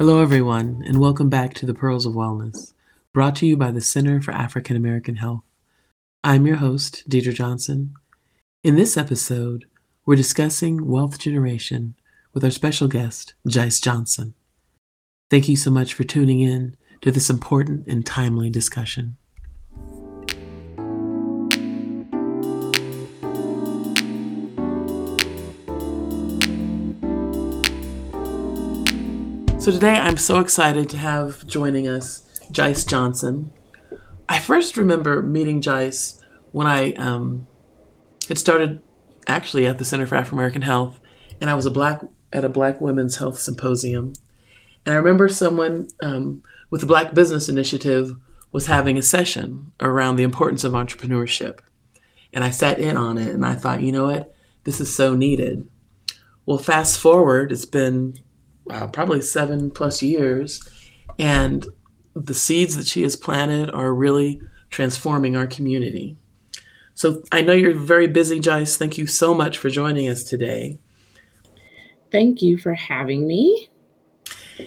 Hello, everyone, and welcome back to the Pearls of Wellness, brought to you by the Center for African American Health. I'm your host, Deidre Johnson. In this episode, we're discussing wealth generation with our special guest, Jice Johnson. Thank you so much for tuning in to this important and timely discussion. So today I'm so excited to have joining us Jice Johnson. I first remember meeting Jice when I had started actually at the Center for African American Health, and I was at a Black Women's Health Symposium. And I remember someone with the Black Business Initiative was having a session around the importance of entrepreneurship. And I sat in on it and I thought, you know what, this is so needed. Well, fast forward, it's been probably 7+ years, and the seeds that she has planted are really transforming our community. So I know you're very busy, Jice. Thank you so much for joining us today. Thank you for having me.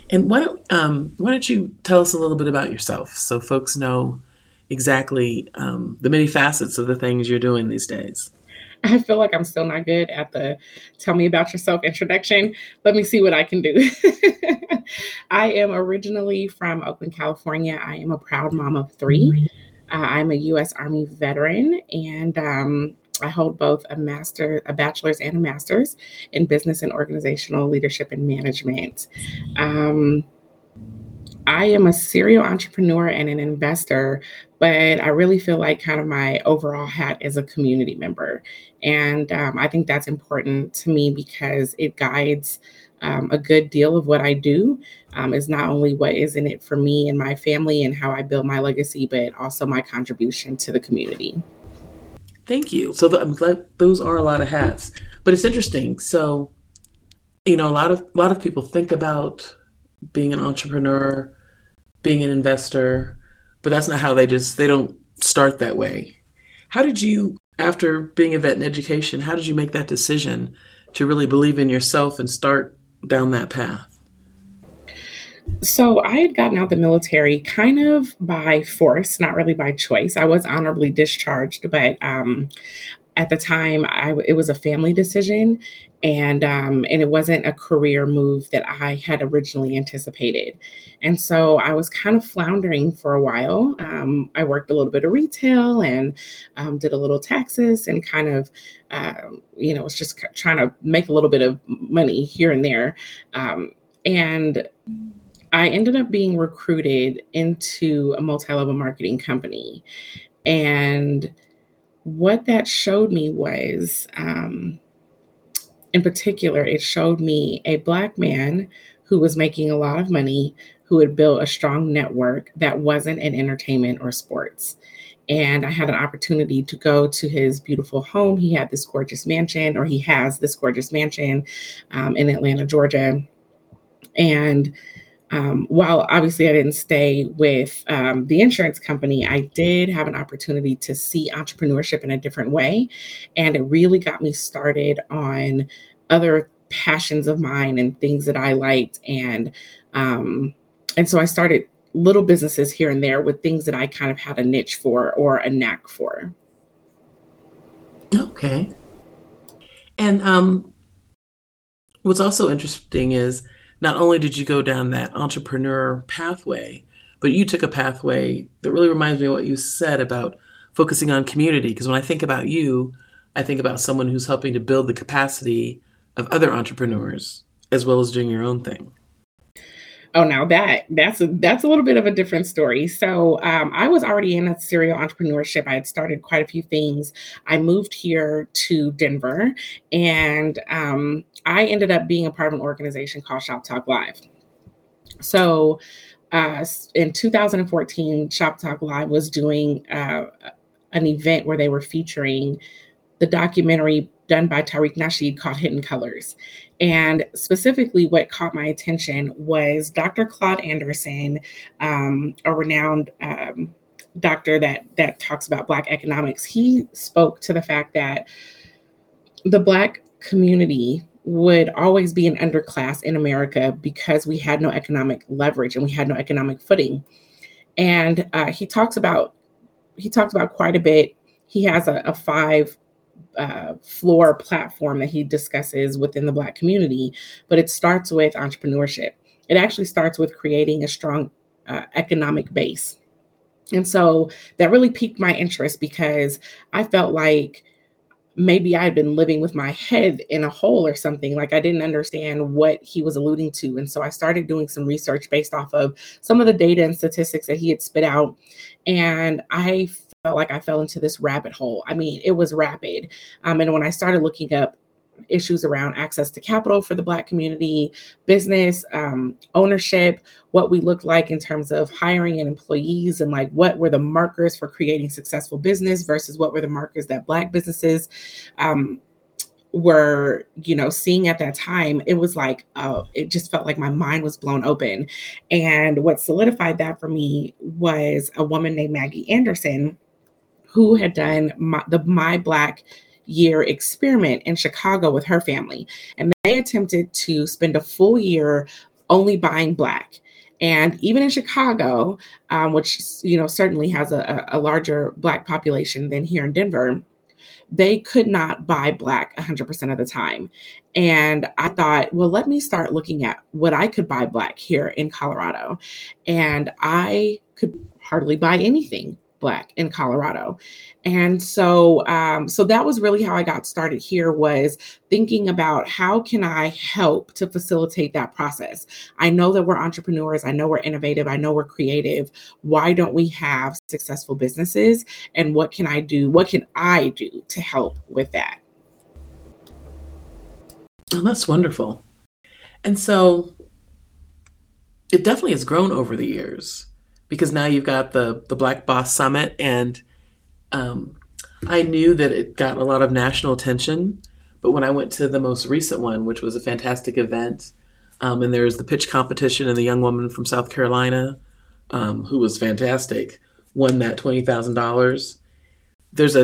And why don't you tell us a little bit about yourself so folks know exactly the many facets of the things you're doing these days? I feel like I'm still not good at the tell me about yourself introduction. Let me see what I can do. I am originally from Oakland, California. I am a proud mom of 3. I'm a U.S. Army veteran, and I hold both a bachelor's and a master's in business and organizational leadership and management. I am a serial entrepreneur and an investor, but I really feel like kind of my overall hat is a community member. And I think that's important to me because it guides a good deal of what I do. Is not only what is in it for me and my family and how I build my legacy, but also my contribution to the community. Thank you. So I'm glad those are a lot of hats, but it's interesting. So, you know, a lot of people think about being an entrepreneur, being an investor, but that's not how they don't start that way. How did you, after being a vet in education, how did you make that decision to really believe in yourself and start down that path? So I had gotten out the military kind of by force, not really by choice. I was honorably discharged, but at the time it was a family decision. And it wasn't a career move that I had originally anticipated. And so I was kind of floundering for a while. I worked a little bit of retail and did a little taxes and kind of, was just trying to make a little bit of money here and there. And I ended up being recruited into a multi-level marketing company. And what that showed me was, in particular, it showed me a Black man who was making a lot of money, who had built a strong network that wasn't in entertainment or sports. And I had an opportunity to go to his beautiful home. He has this gorgeous mansion in Atlanta, Georgia. And while obviously I didn't stay with the insurance company, I did have an opportunity to see entrepreneurship in a different way. And it really got me started on other passions of mine and things that I liked. And so I started little businesses here and there with things that I kind of had a niche for or a knack for. Okay. And what's also interesting is, not only did you go down that entrepreneur pathway, but you took a pathway that really reminds me of what you said about focusing on community. Because when I think about you, I think about someone who's helping to build the capacity of other entrepreneurs, as well as doing your own thing. Oh, now that's a little bit of a different story. So I was already in a serial entrepreneurship. I had started quite a few things. I moved here to Denver, and I ended up being a part of an organization called Shop Talk Live. So in 2014, Shop Talk Live was doing an event where they were featuring the documentary done by Tariq Nasheed called Hidden Colors. And specifically what caught my attention was Dr. Claude Anderson, a renowned doctor that talks about Black economics. He spoke to the fact that the Black community would always be an underclass in America because we had no economic leverage and we had no economic footing. And he talks about quite a bit. He has a five-floor platform that he discusses within the Black community, but it starts with entrepreneurship. It actually starts with creating a strong economic base. And so that really piqued my interest because I felt like maybe I had been living with my head in a hole or something, like I didn't understand what he was alluding to. And so I started doing some research based off of some of the data and statistics that he had spit out. And I felt like I fell into this rabbit hole. I mean, it was rapid. And when I started looking up issues around access to capital for the Black community, business, ownership, what we looked like in terms of hiring and employees, and like what were the markers for creating successful business versus what were the markers that Black businesses were, you know, seeing at that time, it was like, it just felt like my mind was blown open. And what solidified that for me was a woman named Maggie Anderson, who had done the My Black Year experiment in Chicago with her family. And they attempted to spend a full year only buying Black. And even in Chicago, which, you know, certainly has a larger Black population than here in Denver, they could not buy Black 100% of the time. And I thought, well, let me start looking at what I could buy Black here in Colorado. And I could hardly buy anything Black in Colorado. And so that was really how I got started here, was thinking about how can I help to facilitate that process. I know that we're entrepreneurs. I know we're innovative. I know we're creative. Why don't we have successful businesses? And what can I do? What can I do to help with that? Well, that's wonderful. And so it definitely has grown over the years, because now you've got the Black Boss Summit, and I knew that it got a lot of national attention, but when I went to the most recent one, which was a fantastic event, and there's the pitch competition, and the young woman from South Carolina, who was fantastic, won that $20,000. There's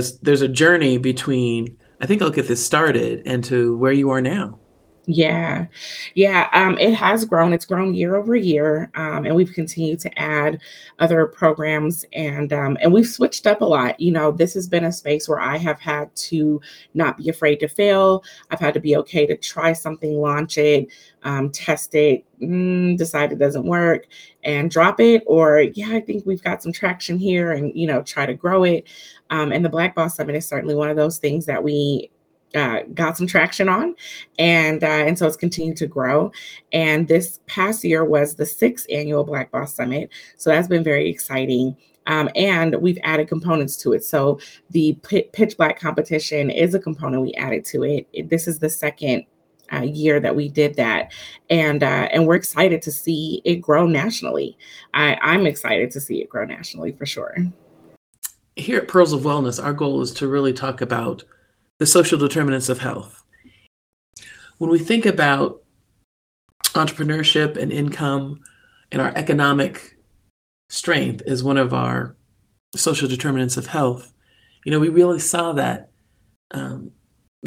a journey between, I think I'll get this started, and to where you are now. Yeah. It has grown. It's grown year over year. And we've continued to add other programs, and we've switched up a lot. You know, this has been a space where I have had to not be afraid to fail. I've had to be okay to try something, launch it, test it, decide it doesn't work and drop it. Or, yeah, I think we've got some traction here, and, you know, try to grow it. And the Black Boss Summit is certainly one of those things that we got some traction on, and so it's continued to grow. And this past year was the 6th annual Black Boss Summit, so that's been very exciting. And we've added components to it. So the Pitch Black competition is a component we added to it. This is the second year that we did that, and we're excited to see it grow nationally. I'm excited to see it grow nationally for sure. Here at Pearls of Wellness, our goal is to really talk about the social determinants of health. When we think about entrepreneurship and income, and our economic strength is one of our social determinants of health, you know, we really saw that the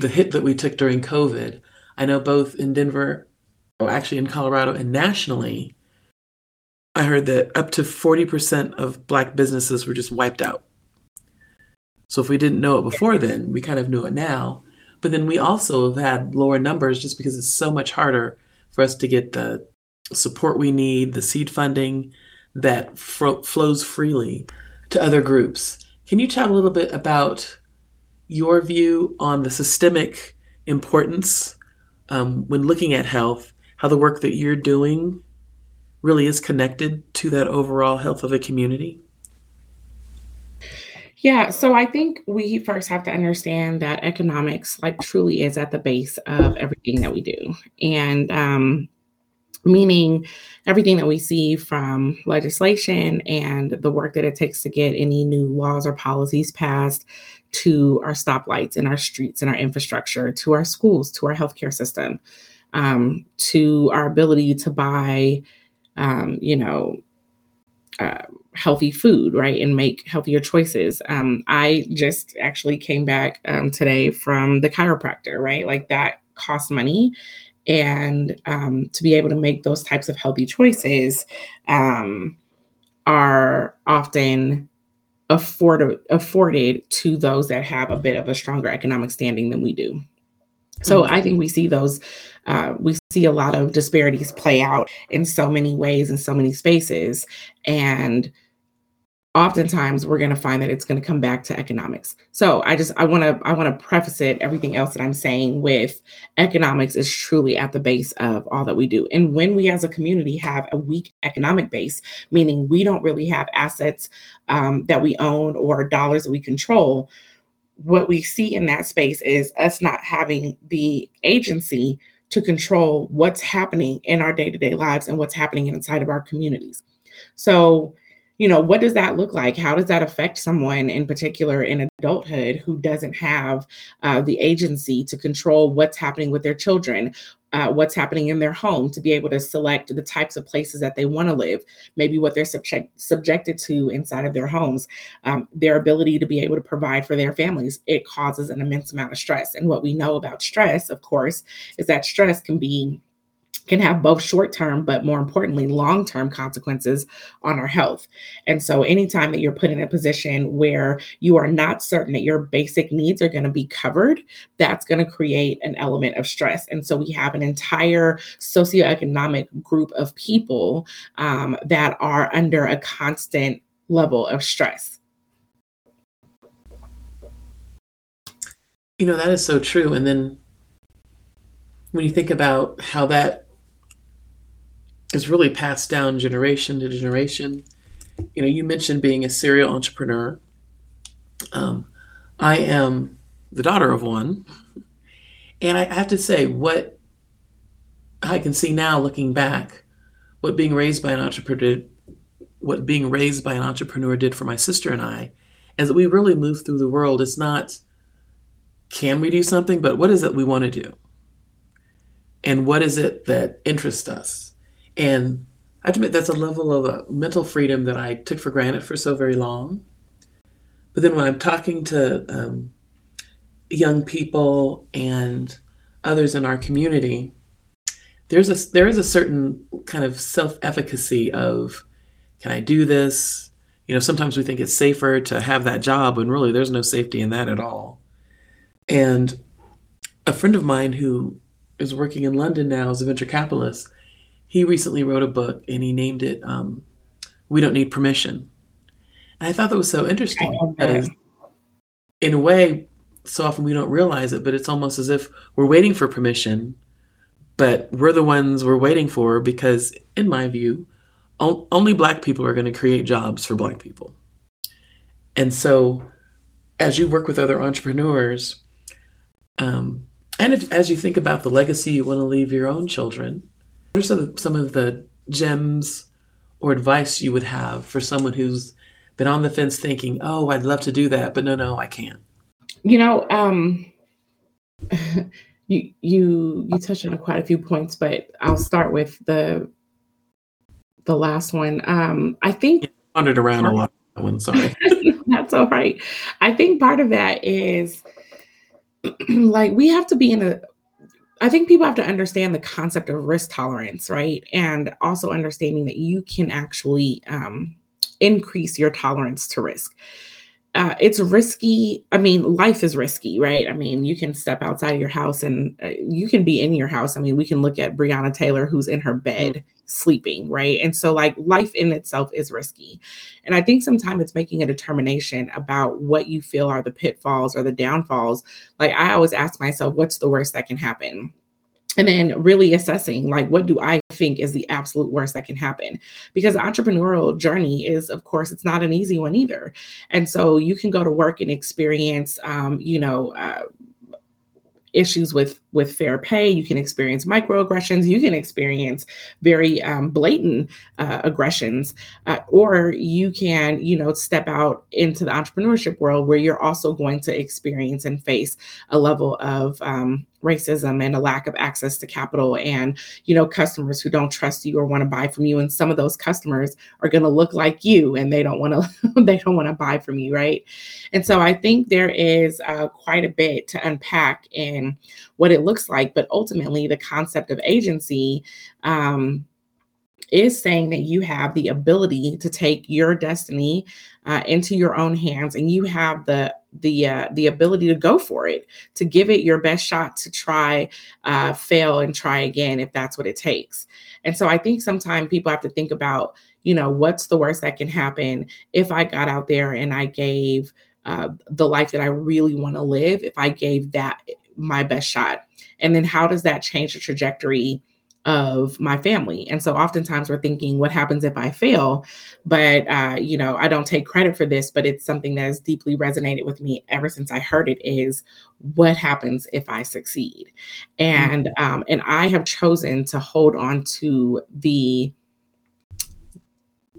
hit that we took during COVID. I know both in Denver, or actually in Colorado and nationally, I heard that up to 40% of Black businesses were just wiped out. So if we didn't know it before then, we kind of knew it now. But then we also have had lower numbers just because it's so much harder for us to get the support we need, the seed funding that flows freely to other groups. Can you chat a little bit about your view on the systemic importance when looking at health, how the work that you're doing really is connected to that overall health of a community? Yeah, so I think we first have to understand that economics, like, truly is at the base of everything that we do. And meaning everything that we see, from legislation and the work that it takes to get any new laws or policies passed, to our stoplights and our streets and our infrastructure, to our schools, to our healthcare system, to our ability to buy, healthy food, right, and make healthier choices. I just actually came back today from the chiropractor, right? Like, that cost money. And to be able to make those types of healthy choices are often afforded to those that have a bit of a stronger economic standing than we do. So I think we see those, we see a lot of disparities play out in so many ways, in so many spaces. And oftentimes we're going to find that it's going to come back to economics. So I want to preface it, everything else that I'm saying, with economics is truly at the base of all that we do. And when we as a community have a weak economic base, meaning we don't really have assets that we own or dollars that we control, what we see in that space is us not having the agency to control what's happening in our day-to-day lives and what's happening inside of our communities. So, you know, what does that look like? How does that affect someone in particular in adulthood who doesn't have the agency to control what's happening with their children, what's happening in their home, to be able to select the types of places that they want to live, maybe what they're subjected to inside of their homes, their ability to be able to provide for their families? It causes an immense amount of stress. And what we know about stress, of course, is that stress can have both short-term, but more importantly, long-term consequences on our health. And so anytime that you're put in a position where you are not certain that your basic needs are going to be covered, that's going to create an element of stress. And so we have an entire socioeconomic group of people that are under a constant level of stress. You know, that is so true. And then when you think about how that is really passed down generation to generation. You know, you mentioned being a serial entrepreneur. I am the daughter of one. And I have to say, what I can see now looking back, what being raised by an entrepreneur did for my sister and I, is that we really move through the world. It's not, can we do something, but what is it we want to do? And what is it that interests us? And I admit that's a level of a mental freedom that I took for granted for so very long. But then when I'm talking to young people and others in our community, there is a certain kind of self-efficacy of, can I do this? You know, sometimes we think it's safer to have that job when really there's no safety in that at all. And a friend of mine who is working in London now as a venture capitalist, he recently wrote a book and he named it We Don't Need Permission. And I thought that was so interesting because in a way, so often we don't realize it, but it's almost as if we're waiting for permission, but we're the ones we're waiting for because, in my view, only Black people are going to create jobs for Black people. And so as you work with other entrepreneurs, and as you think about the legacy you want to leave your own children, what are some of the gems or advice you would have for someone who's been on the fence thinking, oh, I'd love to do that, but no, I can't? You know, you touched on quite a few points, but I'll start with the last one. I think... You wandered around a lot. That one, sorry. That's all right. I think part of that is... like we have to be I think people have to understand the concept of risk tolerance, right? And also understanding that you can actually increase your tolerance to risk. It's risky. I mean, life is risky, right? I mean, you can step outside your house and you can be in your house. I mean, we can look at Breonna Taylor, who's in her bed sleeping, right? And so like life in itself is risky. And I think sometimes it's making a determination about what you feel are the pitfalls or the downfalls. Like I always ask myself, what's the worst that can happen? And then really assessing, like, what do I think is the absolute worst that can happen? Because the entrepreneurial journey is, of course, it's not an easy one either. And so you can go to work and experience, issues with fair pay. You can experience microaggressions. You can experience very blatant aggressions, or you can, step out into the entrepreneurship world where you're also going to experience and face a level of racism and a lack of access to capital and, customers who don't trust you or want to buy from you. And some of those customers are going to look like you and they don't want to buy from you. Right. And so I think there is quite a bit to unpack in what it it looks like, but ultimately the concept of agency is saying that you have the ability to take your destiny into your own hands, and you have the ability to go for it, to give it your best shot, to try, fail, and try again if that's what it takes. And so I think sometimes people have to think about, you know, what's the worst that can happen if I got out there and I gave the life that I really want to live, if I gave that my best shot, and then how does that change the trajectory of my family? And so oftentimes we're thinking, what happens if I fail? But, you know, I don't take credit for this, but it's something that has deeply resonated with me ever since I heard it, is what happens if I succeed? And I have chosen to hold on to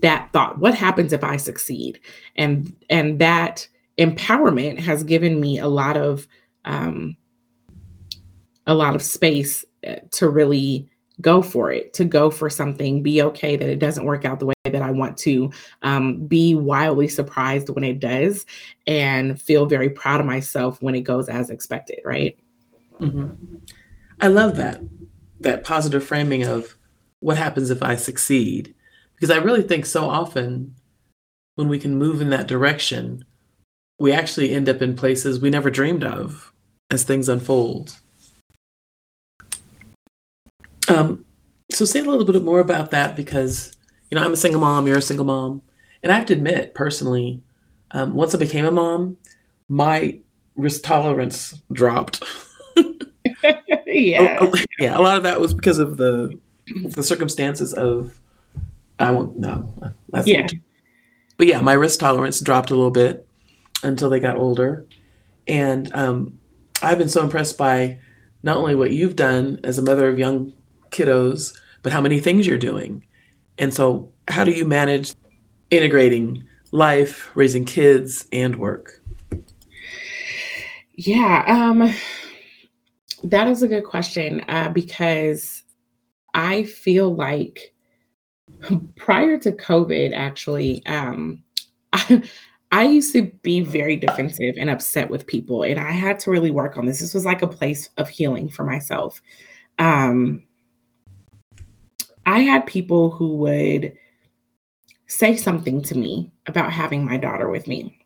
that thought, what happens if I succeed? And that empowerment has given me a lot of space to really go for it, to go for something, be okay that it doesn't work out the way that I want to, be wildly surprised when it does, and feel very proud of myself when it goes as expected, right? Mm-hmm. I love that positive framing of what happens if I succeed, because I really think so often when we can move in that direction, we actually end up in places we never dreamed of as things unfold. So say a little bit more about that, because, you know, I'm a single mom, you're a single mom. And I have to admit, personally, once I became a mom, my risk tolerance dropped. Yeah. Yeah. A lot of that was because of the circumstances of, I won't know. Yeah. But yeah, my risk tolerance dropped a little bit until they got older. And I've been so impressed by not only what you've done as a mother of young kiddos, but how many things you're doing. And so how do you manage integrating life, raising kids, and work? Yeah, that is a good question, because I feel like prior to COVID, actually, I used to be very defensive and upset with people, and I had to really work on this. This was like a place of healing for myself. I had people who would say something to me about having my daughter with me.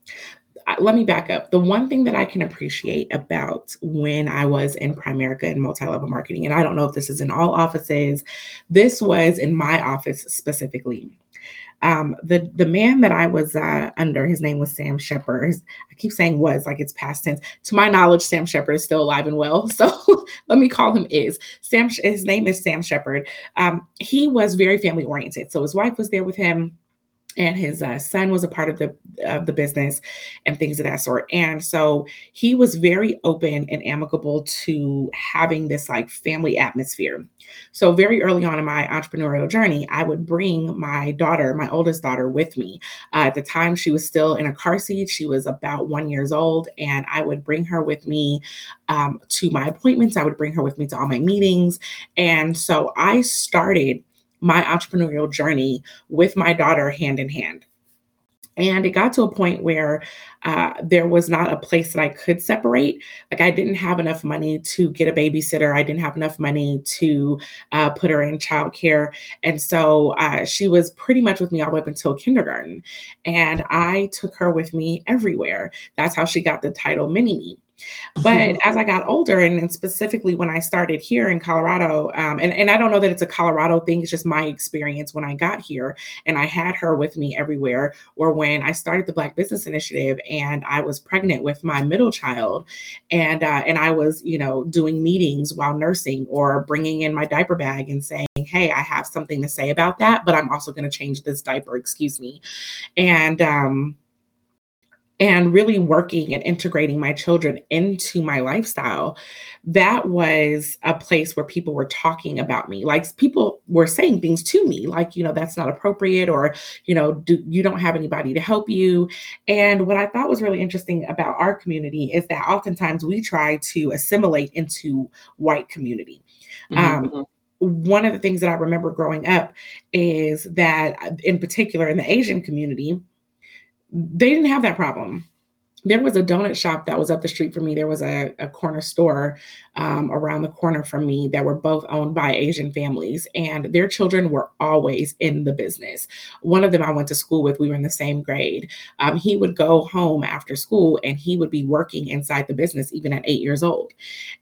Let me back up. The one thing that I can appreciate about when I was in Primerica and multi-level marketing, and I don't know if this is in all offices, this was in my office specifically. The man that I was under, his name was Sam Shepard. I keep saying was, like it's past tense. To my knowledge, Sam Shepard is still alive and well. So let me call him is. His name is Sam Shepard. He was very family oriented. So his wife was there with him, and his son was a part of the business and things of that sort. And so he was very open and amicable to having this like family atmosphere. So very early on in my entrepreneurial journey, I would bring my daughter, my oldest daughter, with me. At the time, she was still in a car seat. She was about 1 year old, and I would bring her with me to my appointments. I would bring her with me to all my meetings. And so I started my entrepreneurial journey with my daughter hand in hand. And it got to a point where there was not a place that I could separate. Like I didn't have enough money to get a babysitter. I didn't have enough money to put her in childcare. And so she was pretty much with me all the way up until kindergarten. And I took her with me everywhere. That's how she got the title Mini Me. But as I got older, and specifically when I started here in Colorado, and I don't know that it's a Colorado thing, it's just my experience when I got here and I had her with me everywhere, or when I started the Black Business Initiative and I was pregnant with my middle child, and I was, you know, doing meetings while nursing or bringing in my diaper bag and saying, hey, I have something to say about that, but I'm also going to change this diaper, excuse me. And really working and integrating my children into my lifestyle, that was a place where people were talking about me. Like people were saying things to me like, you know, that's not appropriate, or, you know, you don't have anybody to help you. And what I thought was really interesting about our community is that oftentimes we try to assimilate into white community. Mm-hmm. One of the things that I remember growing up is that in particular in the Asian community, they didn't have that problem. There was a donut shop that was up the street from me. There was a corner store around the corner from me that were both owned by Asian families, and their children were always in the business. One of them I went to school with, we were in the same grade. He would go home after school and he would be working inside the business even at 8 years old.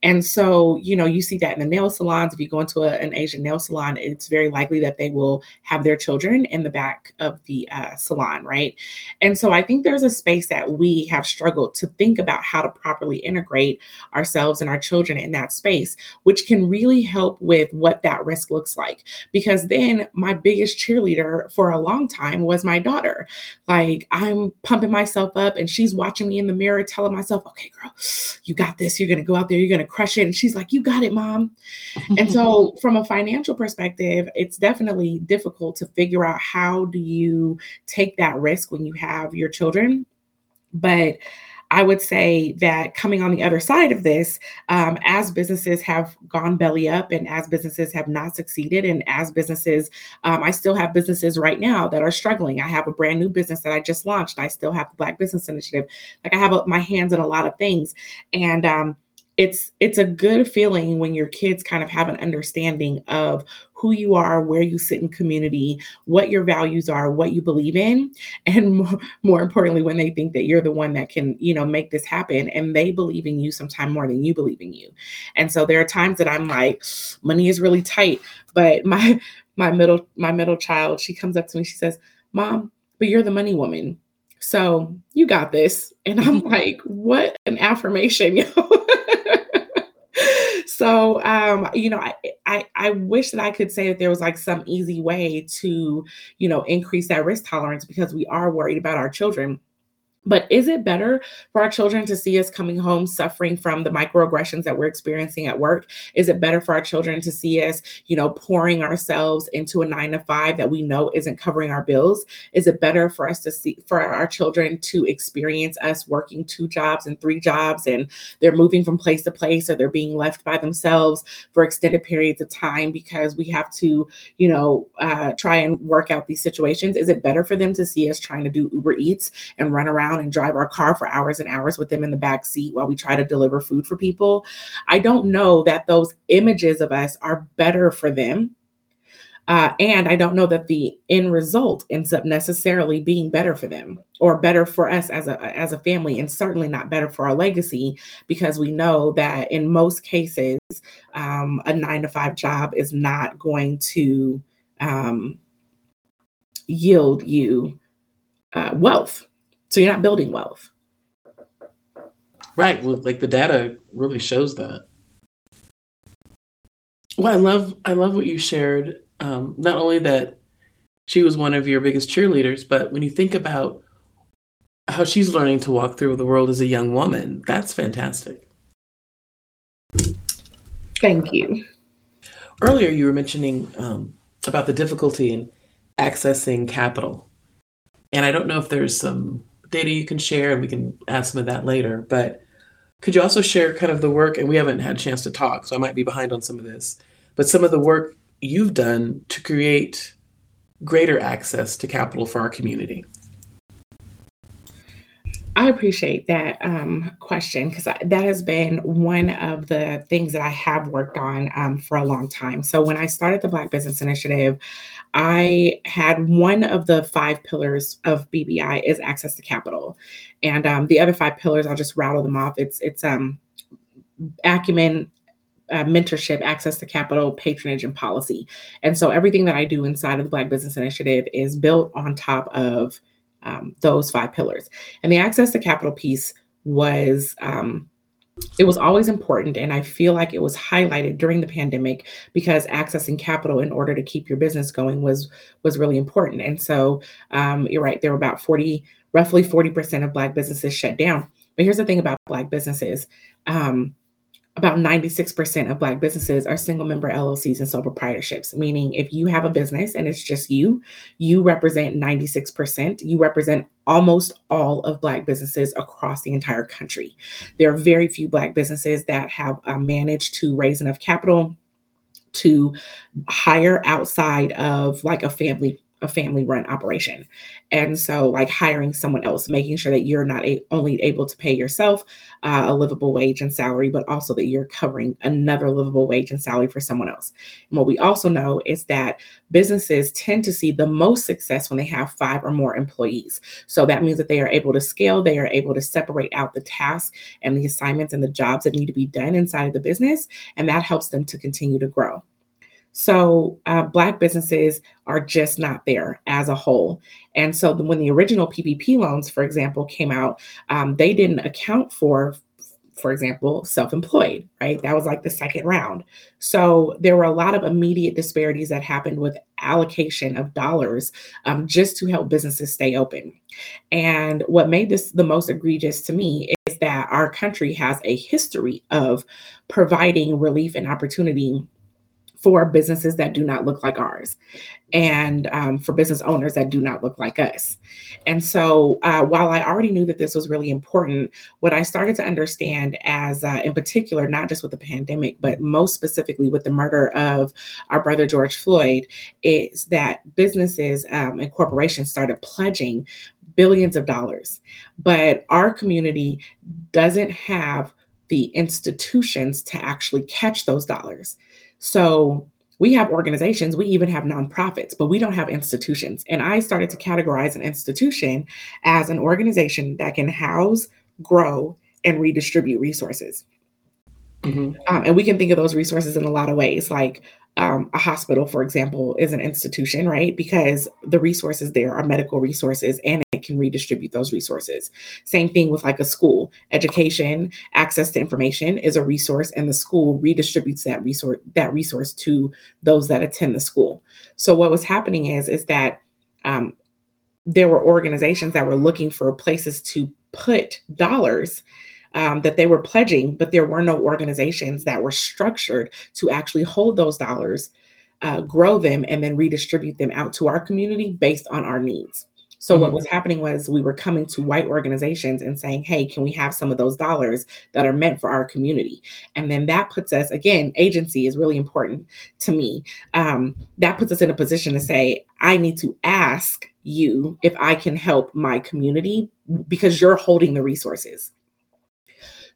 And so, you know, you see that in the nail salons. If you go into an Asian nail salon, it's very likely that they will have their children in the back of the salon, right? And so I think there's a space that we have struggled to think about how to properly integrate ourselves and our children in that space, which can really help with what that risk looks like. Because then my biggest cheerleader for a long time was my daughter. Like, I'm pumping myself up and she's watching me in the mirror, telling myself, okay, girl, you got this. You're going to go out there. You're going to crush it. And she's like, you got it, mom. And so from a financial perspective, it's definitely difficult to figure out how do you take that risk when you have your children. But I would say that coming on the other side of this, as businesses have gone belly up and as businesses have not succeeded and as businesses, I still have businesses right now that are struggling. I have a brand new business that I just launched. I still have the Black Business Initiative. Like, I have my hands in a lot of things. And it's a good feeling when your kids kind of have an understanding of who you are, where you sit in community, what your values are, what you believe in. And more importantly, when they think that you're the one that can, you know, make this happen, and they believe in you sometime more than you believe in you. And so there are times that I'm like, money is really tight. But my middle child, she comes up to me, she says, Mom, but you're the money woman. So you got this. And I'm like, what an affirmation, yo. So, you know, I wish that I could say that there was like some easy way to, you know, increase that risk tolerance, because we are worried about our children. But is it better for our children to see us coming home suffering from the microaggressions that we're experiencing at work? Is it better for our children to see us, you know, pouring ourselves into a 9-to-5 that we know isn't covering our bills? Is it better for us to see, for our children to experience us working 2 jobs and 3 jobs, and they're moving from place to place, or they're being left by themselves for extended periods of time because we have to, you know, try and work out these situations? Is it better for them to see us trying to do Uber Eats and run around and drive our car for hours and hours with them in the back seat while we try to deliver food for people? I don't know that those images of us are better for them. And I don't know that the end result ends up necessarily being better for them or better for us as a family, and certainly not better for our legacy, because we know that in most cases, a 9-to-5 job is not going to yield you wealth. So you're not building wealth. Right. Well, like, the data really shows that. Well, I love what you shared. Not only that she was one of your biggest cheerleaders, but when you think about how she's learning to walk through the world as a young woman, that's fantastic. Thank you. Earlier, you were mentioning about the difficulty in accessing capital. And I don't know if there's some data you can share, and we can add some of that later, but could you also share kind of the work, and we haven't had a chance to talk, so I might be behind on some of this, but some of the work you've done to create greater access to capital for our community? I appreciate that question, because that has been one of the things that I have worked on for a long time. So when I started the Black Business Initiative, I had one of the 5 pillars of BBI is access to capital. And the other 5 pillars, I'll just rattle them off. It's acumen, mentorship, access to capital, patronage, and policy. And so everything that I do inside of the Black Business Initiative is built on top of those 5 pillars. And the access to capital piece was, it was always important. And I feel like it was highlighted during the pandemic, because accessing capital in order to keep your business going was really important. And so you're right, there were about roughly 40% of Black businesses shut down. But here's the thing about Black businesses. About 96% of Black businesses are single member LLCs and sole proprietorships, meaning if you have a business and it's just you, you represent 96%. You represent almost all of Black businesses across the entire country. There are very few Black businesses that have managed to raise enough capital to hire outside of like a family a family-run operation. And so, like, hiring someone else, making sure that you're not only able to pay yourself a livable wage and salary, but also that you're covering another livable wage and salary for someone else. And what we also know is that businesses tend to see the most success when they have 5 or more employees. So that means that they are able to scale, they are able to separate out the tasks and the assignments and the jobs that need to be done inside of the business, and that helps them to continue to grow. So Black businesses are just not there as a whole. And so when the original PPP loans, for example, came out, they didn't account for example, self-employed, right? That was like the second round. So there were a lot of immediate disparities that happened with allocation of dollars just to help businesses stay open. And what made this the most egregious to me is that our country has a history of providing relief and opportunity for businesses that do not look like ours, and for business owners that do not look like us. And so while I already knew that this was really important, what I started to understand as in particular, not just with the pandemic, but most specifically with the murder of our brother George Floyd, is that businesses and corporations started pledging billions of dollars. But our community doesn't have the institutions to actually catch those dollars. So we have organizations, we even have nonprofits, but we don't have institutions. And I started to categorize an institution as an organization that can house, grow, and redistribute resources. Mm-hmm. And we can think of those resources in a lot of ways, like a hospital, for example, is an institution, right? Because the resources there are medical resources and it can redistribute those resources. Same thing with like a school. Education, access to information is a resource, and the school redistributes that resource to those that attend the school. So what was happening is that there were organizations that were looking for places to put dollars that they were pledging, but there were no organizations that were structured to actually hold those dollars, grow them, and then redistribute them out to our community based on our needs. So what was happening was we were coming to white organizations and saying, hey, can we have some of those dollars that are meant for our community? And then that puts us, again, agency is really important to me. That puts us in a position to say, I need to ask you if I can help my community because you're holding the resources.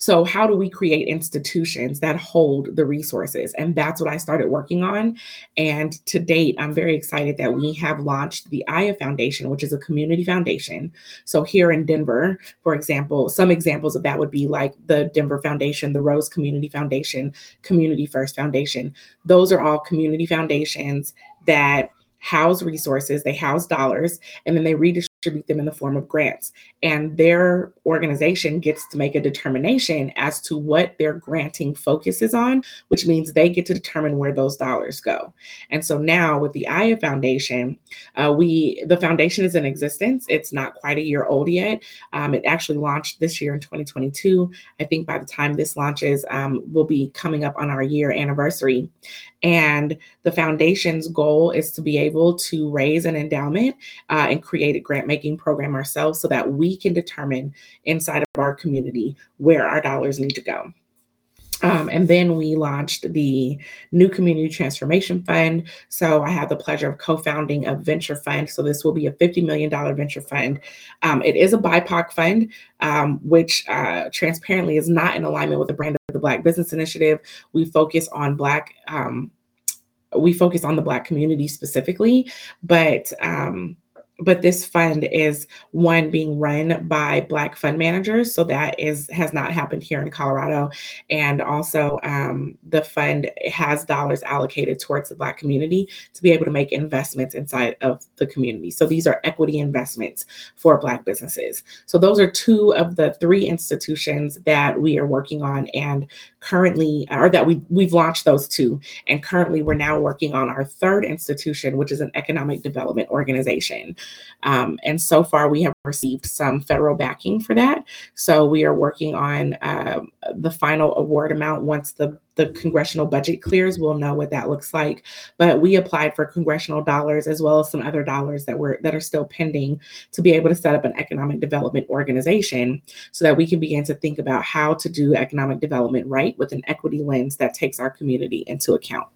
So how do we create institutions that hold the resources? And that's what I started working on. And to date, I'm very excited that we have launched the Aya Foundation, which is a community foundation. So here in Denver, for example, some examples of that would be like the Denver Foundation, the Rose Community Foundation, Community First Foundation. Those are all community foundations that house resources, they house dollars, and then they redistribute them in the form of grants. And their organization gets to make a determination as to what their granting focuses on, which means they get to determine where those dollars go. And so now with the Aya Foundation, the foundation is in existence. It's not quite a year old yet. It actually launched this year in 2022. I think by the time this launches, we'll be coming up on our year anniversary. And the foundation's goal is to be able to raise an endowment and create a grant-making program ourselves so that we can determine inside of our community where our dollars need to go. And then we launched the New Community Transformation Fund. So I have the pleasure of co-founding a venture fund. So this will be a $50 million venture fund. It is a BIPOC fund, which transparently is not in alignment with the brand of the Black Business Initiative. We focus on the Black community specifically, but this fund is one being run by Black fund managers. So that has not happened here in Colorado. And also the fund has dollars allocated towards the Black community to be able to make investments inside of the community. So these are equity investments for Black businesses. So those are two of the three institutions that we are working on and currently, or that we've launched those two. And currently we're now working on our third institution, which is an economic development organization. And so far we have received some federal backing for that. So we are working on the final award amount. Once the congressional budget clears, we'll know what that looks like. But we applied for congressional dollars as well as some other dollars that are still pending to be able to set up an economic development organization so that we can begin to think about how to do economic development right with an equity lens that takes our community into account.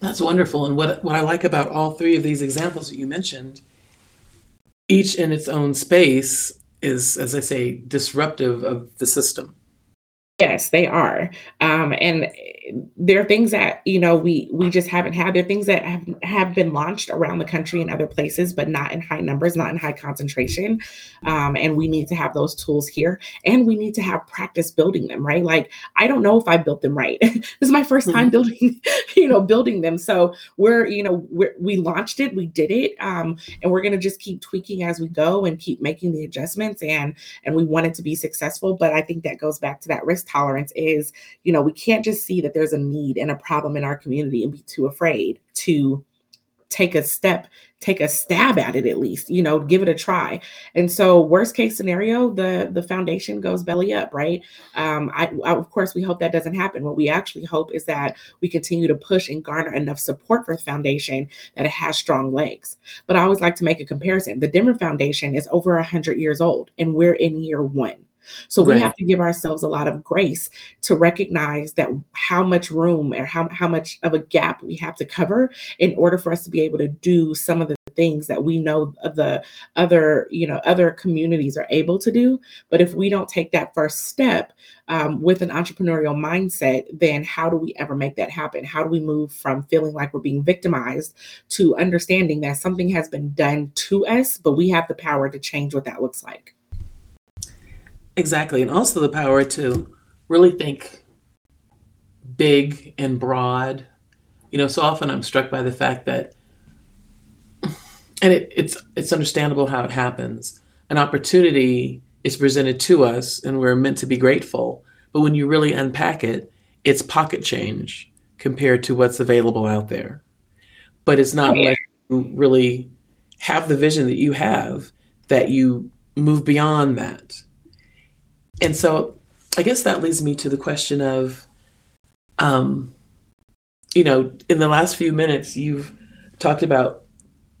That's wonderful. And what I like about all three of these examples that you mentioned, each in its own space is, as I say, disruptive of the system. Yes, they are. And there are things that, you know, we just haven't had. There are things that have been launched around the country and other places, but not in high numbers, not in high concentration. And we need to have those tools here, and we need to have practice building them, right? Like, I don't know if I built them right. This is my first time building them. So we launched it, we did it. And we're going to just keep tweaking as we go and keep making the adjustments, and we want it to be successful. But I think that goes back to that risk tolerance is, you know, we can't just see that there's a need and a problem in our community and be too afraid to take a stab at it, at least, you know, give it a try. And so worst case scenario, the foundation goes belly up, right? Of course, we hope that doesn't happen. What we actually hope is that we continue to push and garner enough support for the foundation that it has strong legs. But I always like to make a comparison. The Denver Foundation is over 100 years old, and we're in year one. So we have to give ourselves a lot of grace to recognize that how much room or how much of a gap we have to cover in order for us to be able to do some of the things that we know the other communities are able to do. But if we don't take that first step with an entrepreneurial mindset, then how do we ever make that happen? How do we move from feeling like we're being victimized to understanding that something has been done to us, but we have the power to change what that looks like? Exactly. And also the power to really think big and broad. You know, so often I'm struck by the fact that, and it's understandable how it happens. An opportunity is presented to us and we're meant to be grateful. But when you really unpack it, it's pocket change compared to what's available out there. But it's not like you really have the vision that you have, that you move beyond that. And so I guess that leads me to the question of, you know, in the last few minutes, you've talked about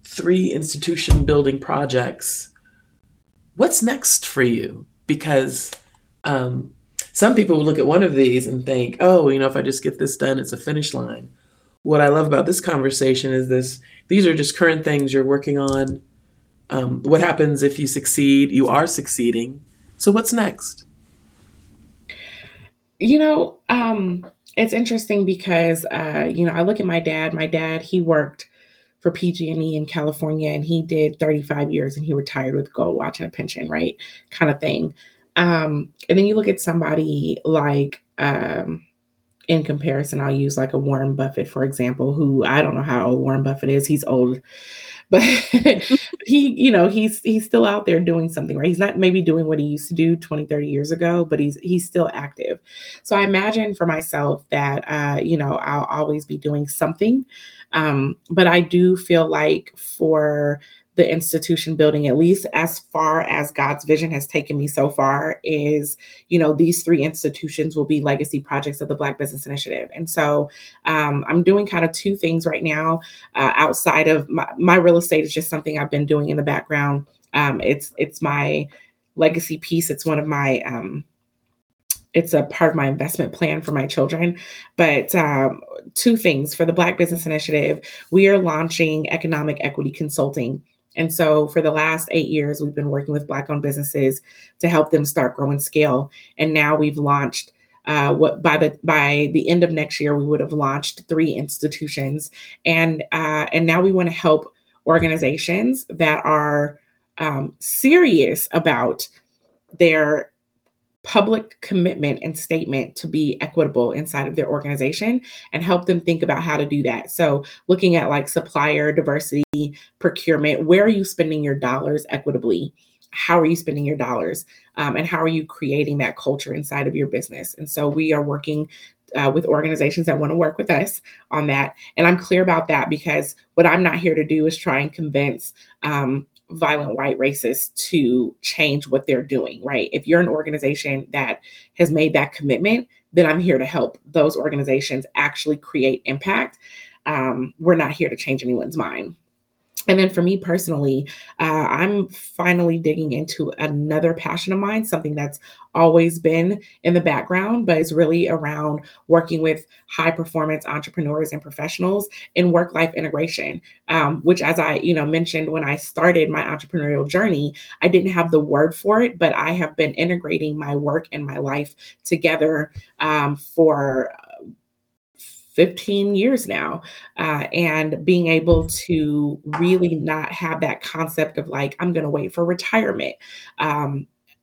three institution building projects. What's next for you? Because some people will look at one of these and think, oh, you know, if I just get this done, it's a finish line. What I love about this conversation is these are just current things you're working on. What happens if you succeed? You are succeeding. So what's next? You know, it's interesting because, you know, I look at my dad. My dad, he worked for PG&E in California, and he did 35 years and he retired with gold watch and a pension, right? Kind of thing. And then you look at somebody like, in comparison, I'll use like a Warren Buffett, for example, who I don't know how old Warren Buffett is. He's old. But he, you know, he's still out there doing something, right? He's not maybe doing what he used to do 20, 30 years ago, but he's still active. So I imagine for myself that, you know, I'll always be doing something. But I do feel like for the institution building, at least as far as God's vision has taken me so far, is, you know, these three institutions will be legacy projects of the Black Business Initiative. And so I'm doing kind of two things right now outside of my real estate is just something I've been doing in the background. It's my legacy piece. It's one of my it's a part of my investment plan for my children. But two things for the Black Business Initiative, we are launching economic equity consulting. And so for the last 8 years, we've been working with Black-owned businesses to help them start, grow, and scale. And now we've launched by the end of next year, we would have launched three institutions. And now we want to help organizations that are serious about their public commitment and statement to be equitable inside of their organization and help them think about how to do that. So looking at like supplier diversity, procurement, where are you spending your dollars equitably? How are you spending your dollars? And how are you creating that culture inside of your business? And so we are working with organizations that want to work with us on that. And I'm clear about that because what I'm not here to do is try and convince violent white racists to change what they're doing, right? If you're an organization that has made that commitment, then I'm here to help those organizations actually create impact. We're not here to change anyone's mind. And then for me personally, I'm finally digging into another passion of mine, something that's always been in the background, but it's really around working with high performance entrepreneurs and professionals in work-life integration, which, as I mentioned when I started my entrepreneurial journey, I didn't have the word for it, but I have been integrating my work and my life together for 15 years now, and being able to really not have that concept of like, I'm going to wait for retirement,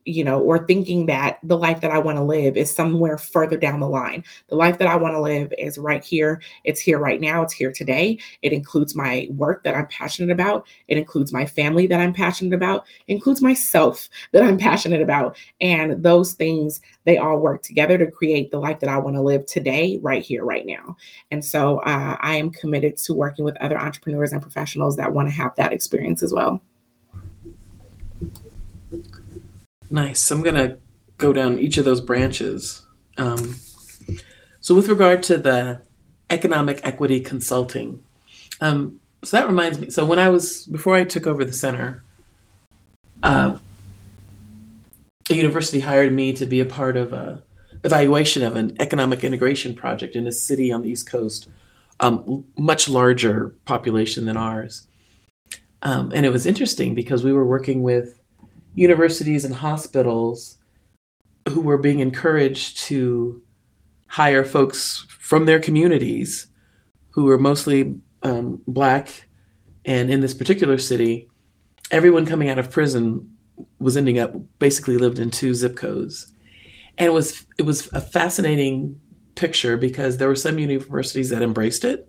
or thinking that the life that I want to live is somewhere further down the line. The life that I want to live is right here. It's here right now. It's here today. It includes my work that I'm passionate about. It includes my family that I'm passionate about. It includes myself that I'm passionate about. And those things, they all work together to create the life that I want to live today, right here, right now. And so I am committed to working with other entrepreneurs and professionals that want to have that experience as well. Nice. I'm going to go down each of those branches. So with regard to the economic equity consulting, so that reminds me. So when I was, before I took over the center, the university hired me to be a part of a evaluation of an economic integration project in a city on the East Coast, much larger population than ours. And it was interesting because we were working with universities and hospitals who were being encouraged to hire folks from their communities who were mostly Black. And in this particular city, everyone coming out of prison was ending up basically lived in 2 zip codes. And it was a fascinating picture because there were some universities that embraced it.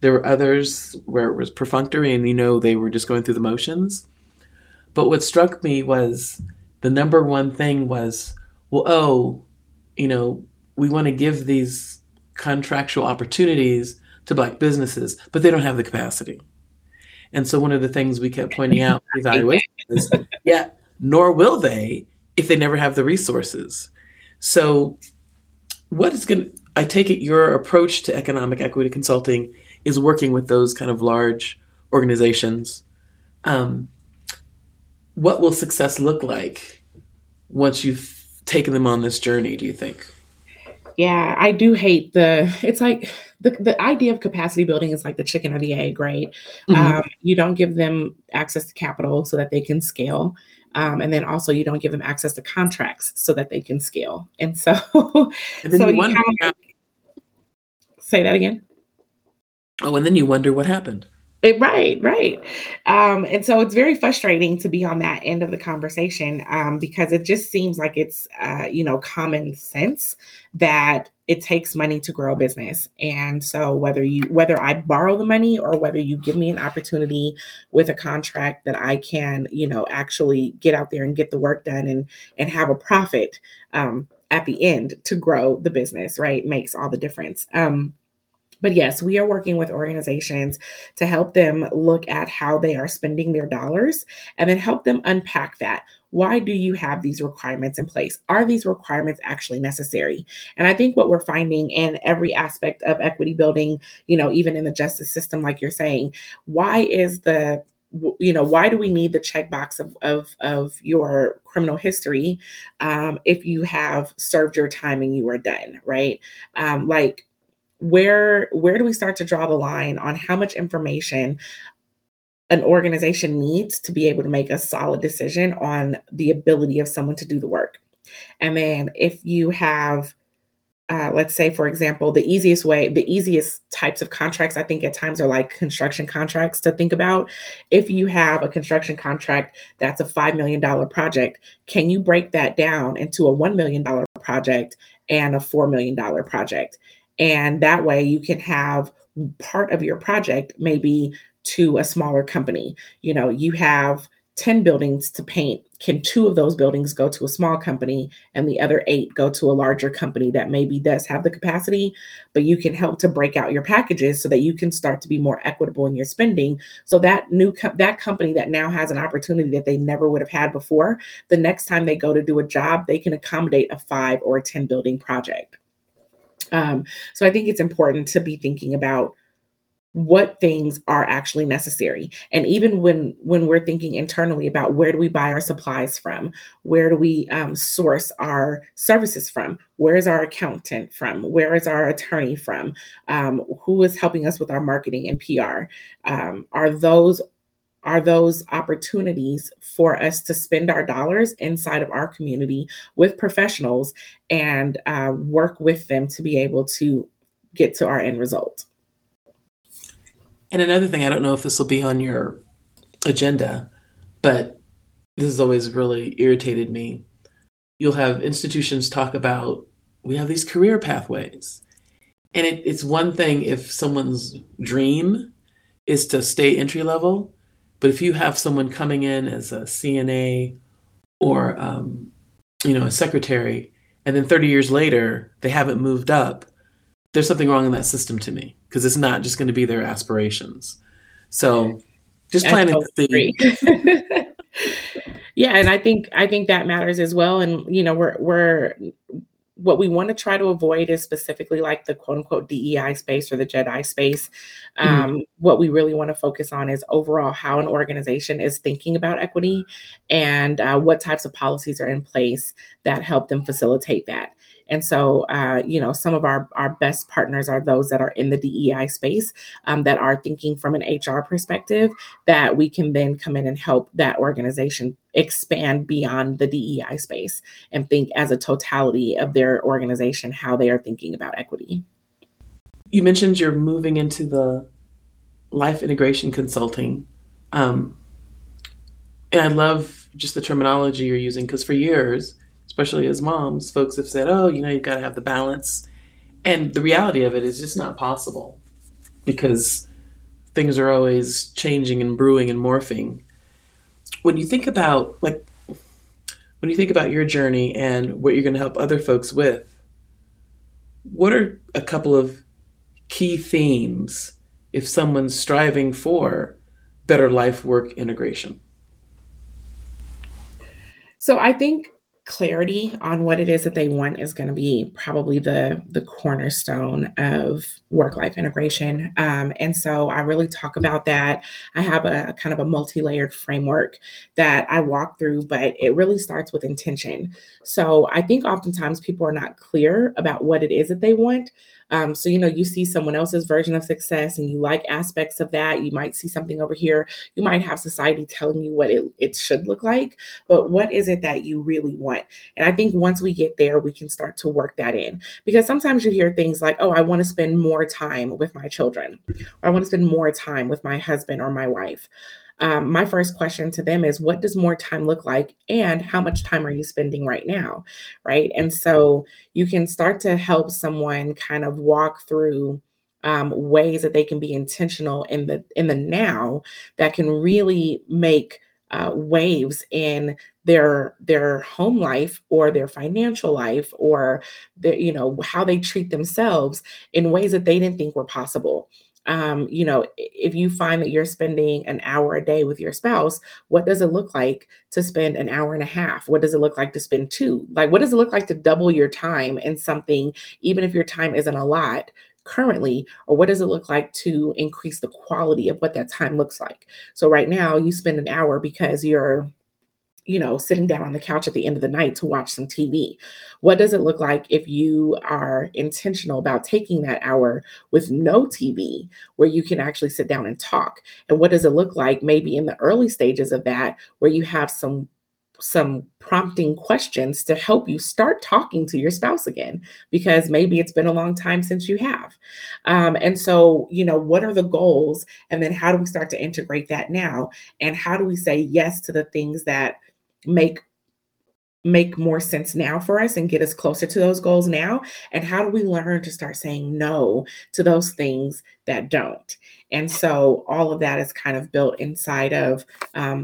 There were others where it was perfunctory and, they were just going through the motions. But what struck me was the number one thing was, we want to give these contractual opportunities to Black businesses, but they don't have the capacity. And so one of the things we kept pointing out in the evaluation is, nor will they if they never have the resources. So I take it your approach to economic equity consulting is working with those kind of large organizations. What will success look like once you've taken them on this journey, do you think? Yeah, I do hate it's like the idea of capacity building is like the chicken or the egg, right? Mm-hmm. You don't give them access to capital so that they can scale. And then also you don't give them access to contracts so that they can scale. And so, say that again. Oh, and then you wonder what happened. Right. And so it's very frustrating to be on that end of the conversation because it just seems like it's, common sense that it takes money to grow a business. And so whether I borrow the money or whether you give me an opportunity with a contract that I can, actually get out there and get the work done and have a profit at the end to grow the business, right, makes all the difference. But yes, we are working with organizations to help them look at how they are spending their dollars and then help them unpack that. Why do you have these requirements in place? Are these requirements actually necessary? And I think what we're finding in every aspect of equity building, even in the justice system, like you're saying, why do we need the checkbox of your criminal history if you have served your time and you are done, right? Where do we start to draw the line on how much information an organization needs to be able to make a solid decision on the ability of someone to do the work? And then if you have, let's say, for example, the easiest types of contracts, I think at times are like construction contracts to think about. If you have a construction contract that's a $5 million project, can you break that down into a $1 million project and a $4 million project? And that way you can have part of your project maybe to a smaller company. You have 10 buildings to paint. Can 2 of those buildings go to a small company and the other 8 go to a larger company that maybe does have the capacity, but you can help to break out your packages so that you can start to be more equitable in your spending. So that that company that now has an opportunity that they never would have had before, the next time they go to do a job, they can accommodate a 5 or a 10 building project. So I think it's important to be thinking about what things are actually necessary. And even when we're thinking internally about where do we buy our supplies from, where do we source our services from, where is our accountant from, where is our attorney from, who is helping us with our marketing and PR, are those opportunities for us to spend our dollars inside of our community with professionals and work with them to be able to get to our end result. And another thing, I don't know if this will be on your agenda, but this has always really irritated me. You'll have institutions talk about, we have these career pathways. And it's one thing if someone's dream is to stay entry level, but if you have someone coming in as a CNA or, a secretary, and then 30 years later, they haven't moved up, there's something wrong in that system to me, because it's not just going to be their aspirations. So just planning to see. Yeah. And I think that matters as well. And, what we want to try to avoid is specifically like the quote unquote DEI space or the Jedi space. What we really want to focus on is overall how an organization is thinking about equity and what types of policies are in place that help them facilitate that. And so, some of our best partners are those that are in the DEI space that are thinking from an HR perspective that we can then come in and help that organization expand beyond the DEI space and think as a totality of their organization, how they are thinking about equity. You mentioned you're moving into the life integration consulting. And I love just the terminology you're using, because for years, especially as moms, folks have said, you've got to have the balance. And the reality of it is just not possible, because things are always changing and brewing and morphing. When you think about your journey and what you're going to help other folks with, what are a couple of key themes if someone's striving for better life work integration? So I think clarity on what it is that they want is going to be probably the cornerstone of work-life integration. And so I really talk about that. I have a kind of a multi-layered framework that I walk through, but it really starts with intention. So I think oftentimes people are not clear about what it is that they want. You see someone else's version of success and you like aspects of that. You might see something over here. You might have society telling you what it should look like, but what is it that you really want? And I think once we get there, we can start to work that in, because sometimes you hear things like, I want to spend more time with my children, or I want to spend more time with my husband or my wife. My first question to them is, what does more time look like, and how much time are you spending right now, right? And so you can start to help someone kind of walk through ways that they can be intentional in the now that can really make waves in their home life or their financial life or how they treat themselves in ways that they didn't think were possible. If you find that you're spending an hour a day with your spouse, what does it look like to spend an hour and a half? What does it look like to spend two? Like, what does it look like to double your time in something, even if your time isn't a lot currently? Or what does it look like to increase the quality of what that time looks like? So right now you spend an hour because you're sitting down on the couch at the end of the night to watch some TV. What does it look like if you are intentional about taking that hour with no TV, where you can actually sit down and talk? And what does it look like maybe in the early stages of that, where you have some prompting questions to help you start talking to your spouse again, because maybe it's been a long time since you have. And so, what are the goals? And then how do we start to integrate that now? And how do we say yes to the things that make more sense now for us and get us closer to those goals now? And how do we learn to start saying no to those things that don't? And so all of that is kind of built inside of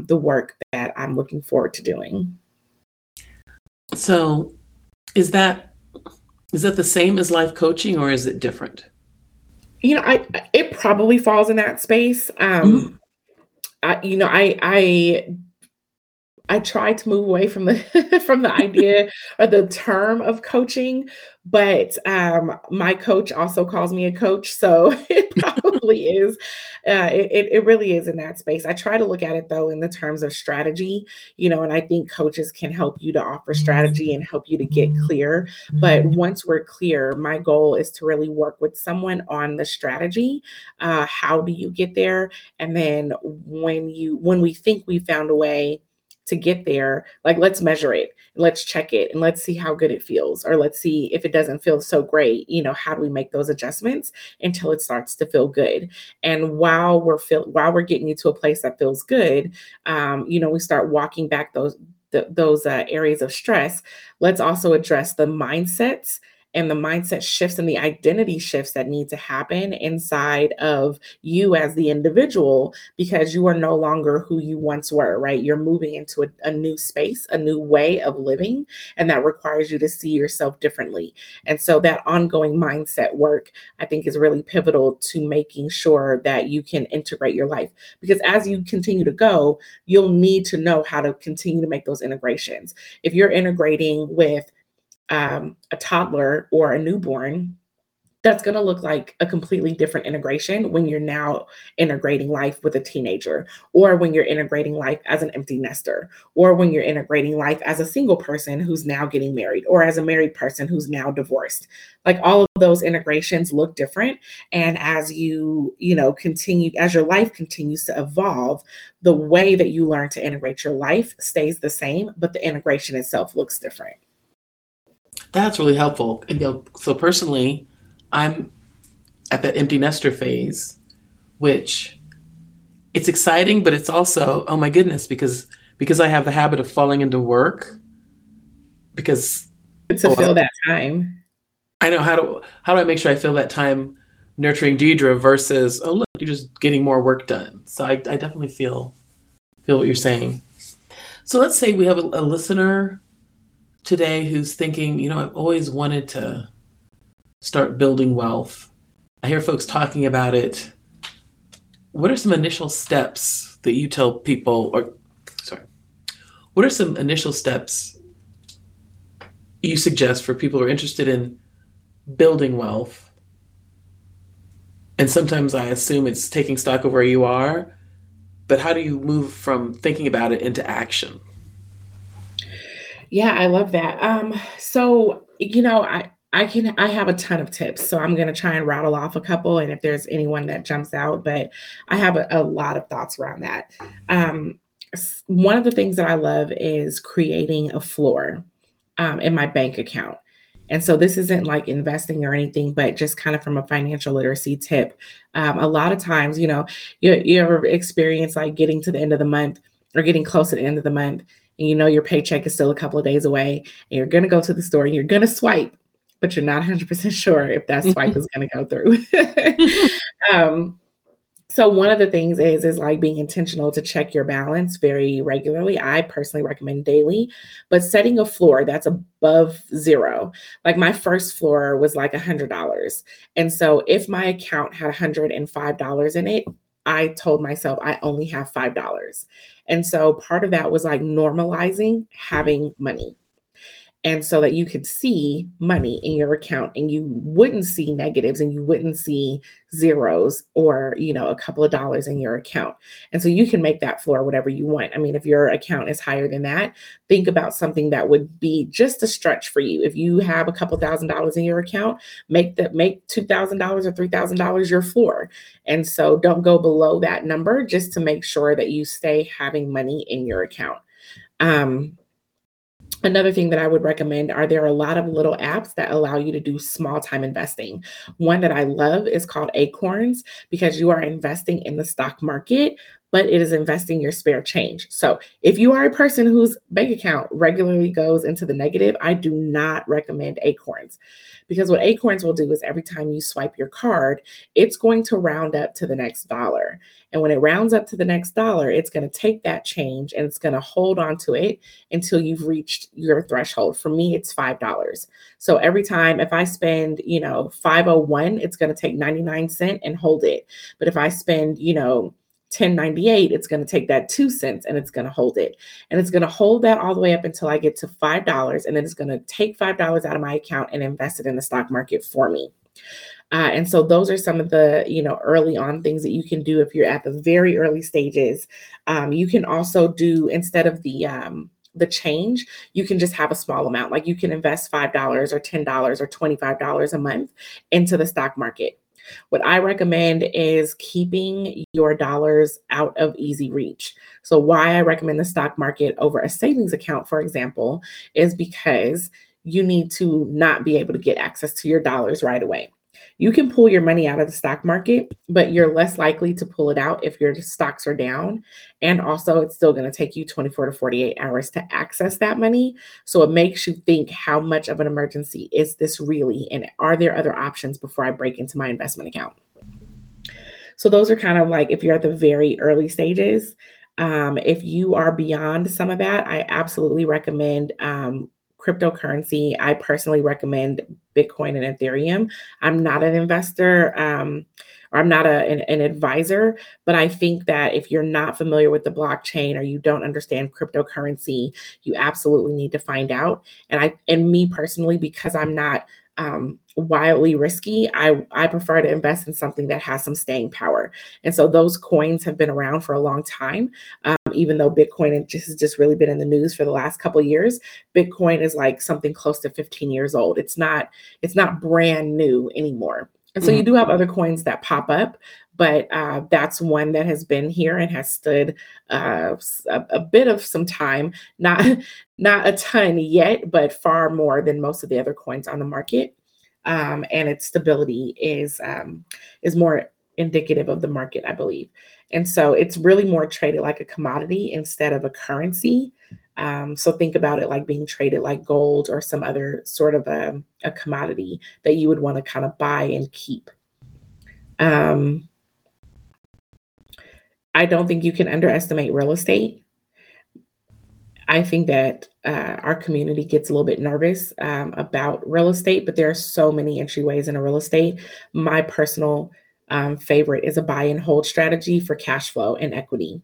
the work that I'm looking forward to doing. So is that the same as life coaching, or is it different? It probably falls in that space. I try to move away from the idea or the term of coaching, but my coach also calls me a coach, so it probably really is. It really is in that space. I try to look at it though in the terms of strategy, you know, and I think coaches can help you to offer strategy and help you to get clear. But once we're clear, my goal is to really work with someone on the strategy. How do you get there? And then when we think we found a way to get there, like, let's measure it, let's check it, and let's see how good it feels, or let's see if it doesn't feel so great, you know, how do we make those adjustments until it starts to feel good? And while we're getting you to a place that feels good, you know, we start walking back those areas of stress. Let's also address the mindsets and the mindset shifts and the identity shifts that need to happen inside of you as the individual, because you are no longer who you once were, right? You're moving into a new space, a new way of living, and that requires you to see yourself differently. And so that ongoing mindset work, I think, is really pivotal to making sure that you can integrate your life, because as you continue to go, you'll need to know how to continue to make those integrations. If you're integrating with a toddler or a newborn, that's going to look like a completely different integration when you're now integrating life with a teenager, or when you're integrating life as an empty nester, or when you're integrating life as a single person who's now getting married, or as a married person who's now divorced. Like, all of those integrations look different. And as your life continues to evolve, the way that you learn to integrate your life stays the same, but the integration itself looks different. That's really helpful. And, you know, so personally, I'm at that empty nester phase, which it's exciting, but it's also, oh my goodness, because I have the habit of falling into work because to fill that time. I know how do I make sure I fill that time nurturing Deidre versus, oh look, you're just getting more work done. So I definitely feel what you're saying. So let's say we have a listener today who's thinking, you know, I've always wanted to start building wealth. I hear folks talking about it. What are some initial steps you suggest for people who are interested in building wealth? And sometimes I assume it's taking stock of where you are, but how do you move from thinking about it into action? Yeah, I love that. So, you know, I have a ton of tips, so I'm going to try and rattle off a couple, and if there's anyone that jumps out, but I have a lot of thoughts around that. One of the things that I love is creating a floor in my bank account. And so this isn't like investing or anything, but just kind of from a financial literacy tip. A lot of times, you know, you ever experience like getting to the end of the month or getting close to the end of the month, and you know your paycheck is still a couple of days away, and you're going to go to the store and you're going to swipe, but you're not 100% sure if that swipe is going to go through. So one of the things is like being intentional to check your balance very regularly. I personally recommend daily, but setting a floor that's above zero. Like, my first floor was like $100. And so if my account had $105 in it, I told myself I only have $5. And so part of that was like normalizing having money. And so that you could see money in your account and you wouldn't see negatives and you wouldn't see zeros or, you know, a couple of dollars in your account. And so you can make that floor whatever you want. I mean, if your account is higher than that, think about something that would be just a stretch for you. If you have a couple $1,000s in your account, make $2,000 or $3,000 your floor. And so don't go below that number, just to make sure that you stay having money in your account. Another thing that I would recommend are there are a lot of little apps that allow you to do small time investing. One that I love is called Acorns, because you are investing in the stock market, but it is investing your spare change. So if you are a person whose bank account regularly goes into the negative, I do not recommend Acorns, because what Acorns will do is every time you swipe your card, it's going to round up to the next dollar. And when it rounds up to the next dollar, it's going to take that change and it's going to hold on to it until you've reached your threshold. For me, it's $5. So every time, if I spend, you know, $5.01, it's going to take 99 cents and hold it. But if I spend, you know, $10.98, it's going to take that 2 cents and it's going to hold it. And it's going to hold that all the way up until I get to $5. And then it's going to take $5 out of my account and invest it in the stock market for me. And so those are some of the, early on things that you can do if you're at the very early stages. You can also do, instead of the change, you can just have a small amount. Like you can invest $5 or $10 or $25 a month into the stock market. What I recommend is keeping your dollars out of easy reach. So why I recommend the stock market over a savings account, for example, is because you need to not be able to get access to your dollars right away. You can pull your money out of the stock market, but you're less likely to pull it out if your stocks are down. And also, it's still going to take you 24 to 48 hours to access that money. So it makes you think, how much of an emergency is this really? And are there other options before I break into my investment account? So those are kind of like if you're at the very early stages. If you are beyond some of that, I absolutely recommend cryptocurrency. I personally recommend Bitcoin and Ethereum. I'm not an investor, or I'm not an advisor, but I think that if you're not familiar with the blockchain or you don't understand cryptocurrency, you absolutely need to find out. And me personally, because I'm not wildly risky, I prefer to invest in something that has some staying power. And so those coins have been around for a long time. Even though Bitcoin has just really been in the news for the last couple of years, Bitcoin is like something close to 15 years old. It's not brand new anymore. And so you do have other coins that pop up, but that's one that has been here and has stood a bit of some time, not a ton yet, but far more than most of the other coins on the market. And its stability is more indicative of the market, I believe. And so it's really more traded like a commodity instead of a currency. So think about it like being traded like gold or some other sort of a commodity that you would want to kind of buy and keep. I don't think you can underestimate real estate. I think that our community gets a little bit nervous about real estate, but there are so many entryways into real estate. My personal favorite is a buy and hold strategy for cash flow and equity.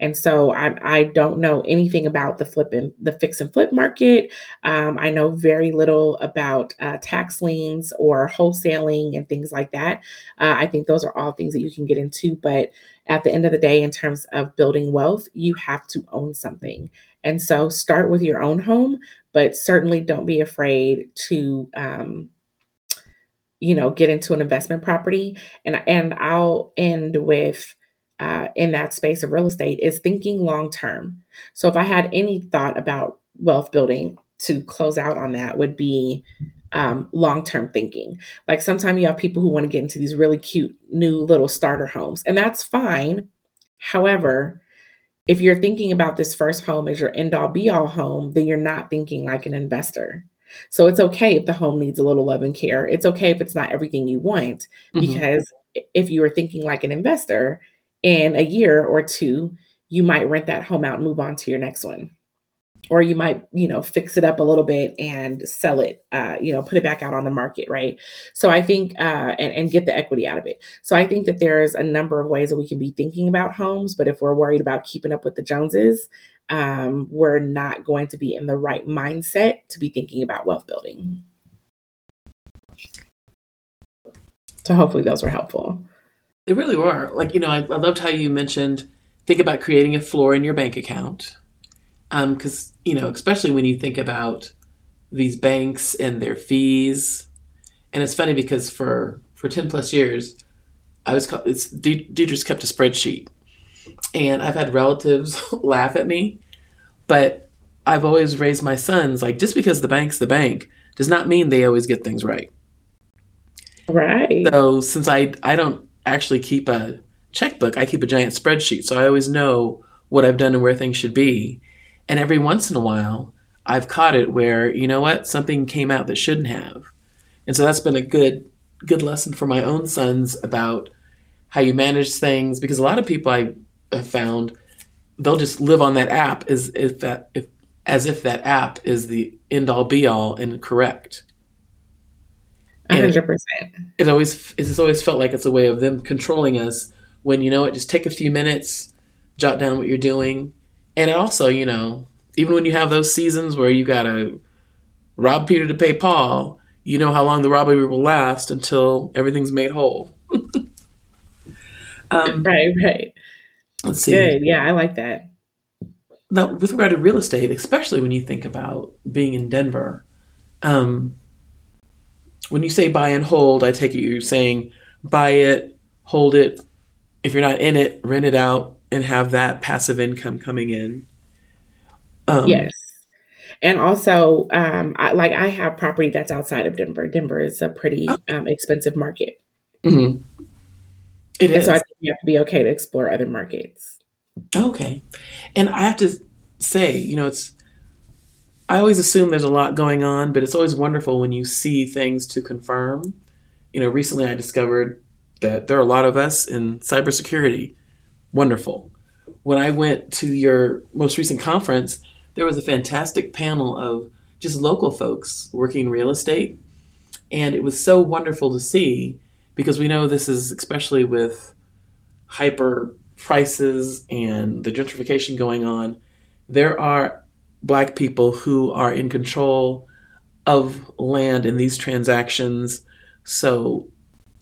And so I don't know anything about the fix and flip market. I know very little about tax liens or wholesaling and things like that. I think those are all things that you can get into. But at the end of the day, in terms of building wealth, you have to own something. And so start with your own home, but certainly don't be afraid to get into an investment property. And I'll end with, in that space of real estate, is thinking long-term. So if I had any thought about wealth building to close out on, that would be long-term thinking. Like sometimes you have people who want to get into these really cute new little starter homes, and that's fine. However, if you're thinking about this first home as your end-all be-all home, then you're not thinking like an investor. So it's okay if the home needs a little love and care. It's okay if it's not everything you want, because if you were thinking like an investor, in a year or two, you might rent that home out and move on to your next one. Or you might, fix it up a little bit and sell it, put it back out on the market, right? So I think, and get the equity out of it. So I think that there's a number of ways that we can be thinking about homes, but if we're worried about keeping up with the Joneses, we're not going to be in the right mindset to be thinking about wealth building. So hopefully those were helpful. They really were. Like, I loved how you mentioned, think about creating a floor in your bank account. Because, especially when you think about these banks and their fees. And it's funny because for 10 plus years, Deidre's kept a spreadsheet. And I've had relatives laugh at me, but I've always raised my sons, like, just because the bank's the bank does not mean they always get things right. Right. So since I don't actually keep a checkbook, I keep a giant spreadsheet. So I always know what I've done and where things should be. And every once in a while, I've caught it where, something came out that shouldn't have. And so that's been a good lesson for my own sons about how you manage things, because a lot of people I have found, they'll just live on that app as if that app is the end all be all and correct. 100%. It's always felt like it's a way of them controlling us, when, just take a few minutes, jot down what you're doing. And also, even when you have those seasons where you got to rob Peter to pay Paul, you know how long the robbery will last until everything's made whole. Right. Let's see. Good. Yeah, I like that. Now, with regard to real estate, especially when you think about being in Denver, when you say buy and hold, I take it you're saying buy it, hold it. If you're not in it, rent it out and have that passive income coming in. Yes. And also, I have property that's outside of Denver. Denver is a pretty expensive market. Mm-hmm. It is. So I think you have to be okay to explore other markets. Okay. And I have to say, I always assume there's a lot going on, but it's always wonderful when you see things to confirm. Recently I discovered that there are a lot of us in cybersecurity. Wonderful. When I went to your most recent conference, there was a fantastic panel of just local folks working in real estate. And it was so wonderful to see, because we know this is, especially with hyper prices and the gentrification going on, there are Black people who are in control of land in these transactions. So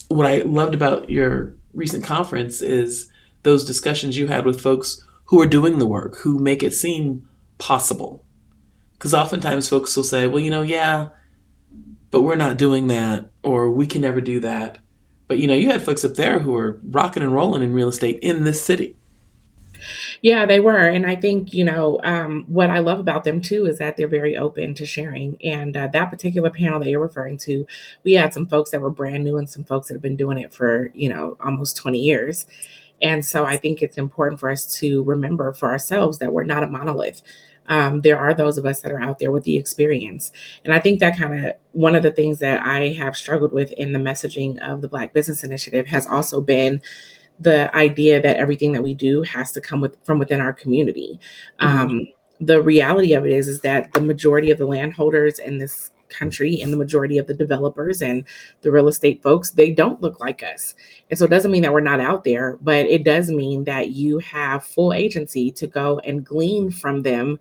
what I loved about your recent conference is those discussions you had with folks who are doing the work, who make it seem possible. Because oftentimes folks will say, well, yeah, but we're not doing that, or we can never do that. But, you had folks up there who were rocking and rolling in real estate in this city. Yeah, they were. And I think, what I love about them, too, is that they're very open to sharing. And that particular panel that you're referring to, we had some folks that were brand new and some folks that have been doing it for, almost 20 years. And so I think it's important for us to remember for ourselves that we're not a monolith. There are those of us that are out there with the experience. And I think that kind of one of the things that I have struggled with in the messaging of the Black Business Initiative has also been the idea that everything that we do has to come from within our community. Mm-hmm. The reality of it is that the majority of the landholders in this country and the majority of the developers and the real estate folks, they don't look like us. And so it doesn't mean that we're not out there, but it does mean that you have full agency to go and glean from them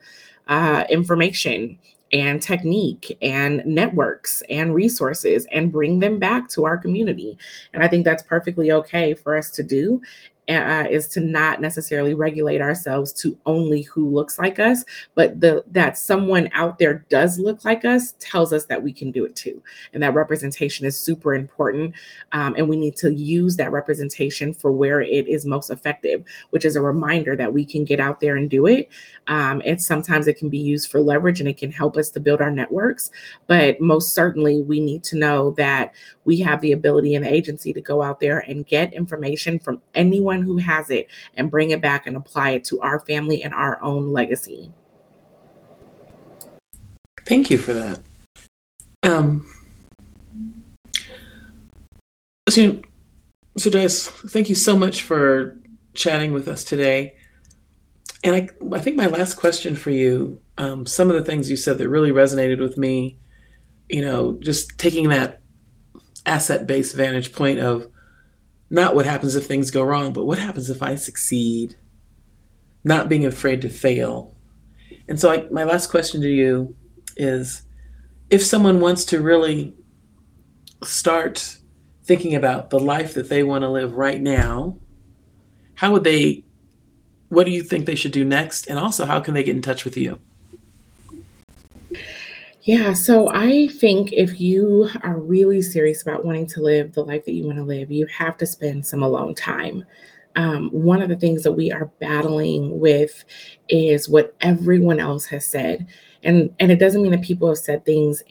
information and technique and networks and resources and bring them back to our community. And I think that's perfectly okay for us to do. Is to not necessarily regulate ourselves to only who looks like us, but that someone out there does look like us tells us that we can do it too. And that representation is super important. And we need to use that representation for where it is most effective, which is a reminder that we can get out there and do it. And sometimes it can be used for leverage and it can help us to build our networks. But most certainly we need to know that we have the ability and the agency to go out there and get information from anyone who has it and bring it back and apply it to our family and our own legacy. Thank you for that. So Jice, thank you so much for chatting with us today. And I think my last question for you, some of the things you said that really resonated with me, just taking that asset-based vantage point of not what happens if things go wrong, but what happens if I succeed, not being afraid to fail. And so my last question to you is, if someone wants to really start thinking about the life that they want to live right now, what do you think they should do next? And also, how can they get in touch with you? Yeah, so I think if you are really serious about wanting to live the life that you want to live, you have to spend some alone time. One of the things that we are battling with is what everyone else has said. And it doesn't mean that people have said things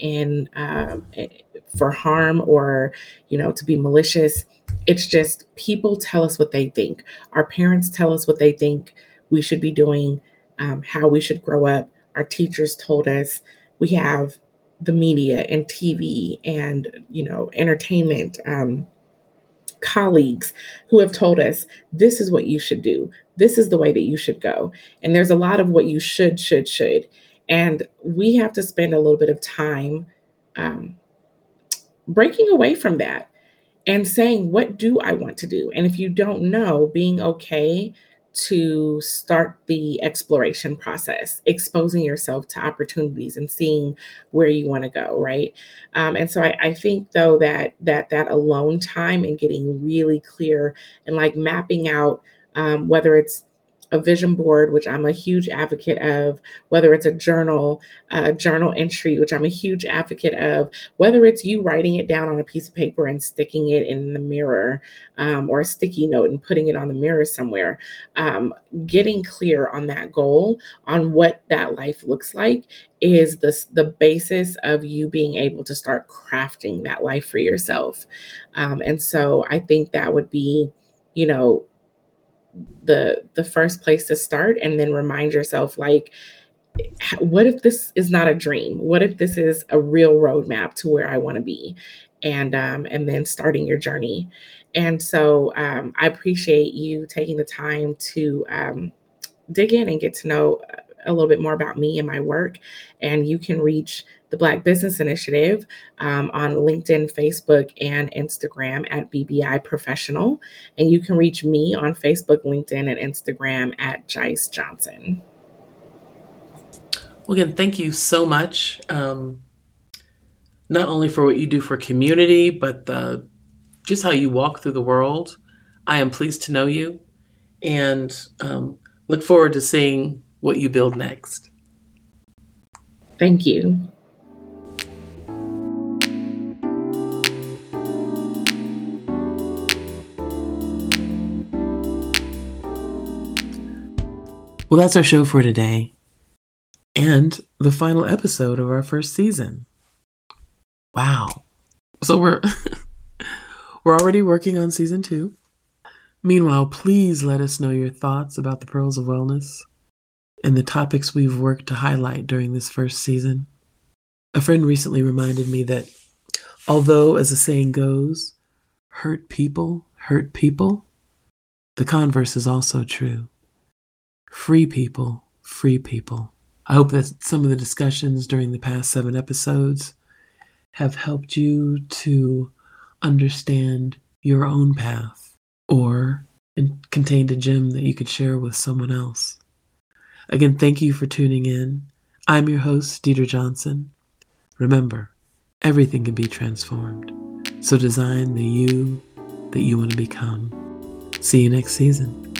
for harm or, to be malicious. It's just people tell us what they think. Our parents tell us what they think we should be doing, how we should grow up. Our teachers told us. We have the media and TV and, entertainment, colleagues who have told us this is what you should do. This is the way that you should go. And there's a lot of what you should. And we have to spend a little bit of time breaking away from that and saying, what do I want to do? And if you don't know, being okay to start the exploration process, exposing yourself to opportunities and seeing where you want to go, right? And so I think, though, that alone time and getting really clear and like mapping out, whether it's a vision board, which I'm a huge advocate of, whether it's a journal entry, which I'm a huge advocate of, whether it's you writing it down on a piece of paper and sticking it in the mirror, or a sticky note and putting it on the mirror somewhere, getting clear on that goal, on what that life looks like, is the basis of you being able to start crafting that life for yourself. And so I think that would be, you know, the first place to start, and then remind yourself, like, what if this is not a dream? What if this is a real roadmap to where I want to be? And then starting your journey. And so I appreciate you taking the time to dig in and get to know a little bit more about me and my work. And you can reach the Black Business Initiative on LinkedIn, Facebook, and Instagram at BBI Professional. And you can reach me on Facebook, LinkedIn, and Instagram at Jice Johnson. Well, again, thank you so much. Not only for what you do for community, but just how you walk through the world. I am pleased to know you, and look forward to seeing what you build next. Thank you. Well, that's our show for today, and the final episode of our first season. Wow. So we're already working on season 2. Meanwhile, please let us know your thoughts about the Pearls of Wellness and the topics we've worked to highlight during this first season. A friend recently reminded me that although, as the saying goes, hurt people, the converse is also true. Free people, free people. I hope that some of the discussions during the past 7 episodes have helped you to understand your own path, or contained a gem that you could share with someone else. Again, thank you for tuning in. I'm your host, Deidre Johnson. Remember, everything can be transformed. So design the you that you want to become. See you next season.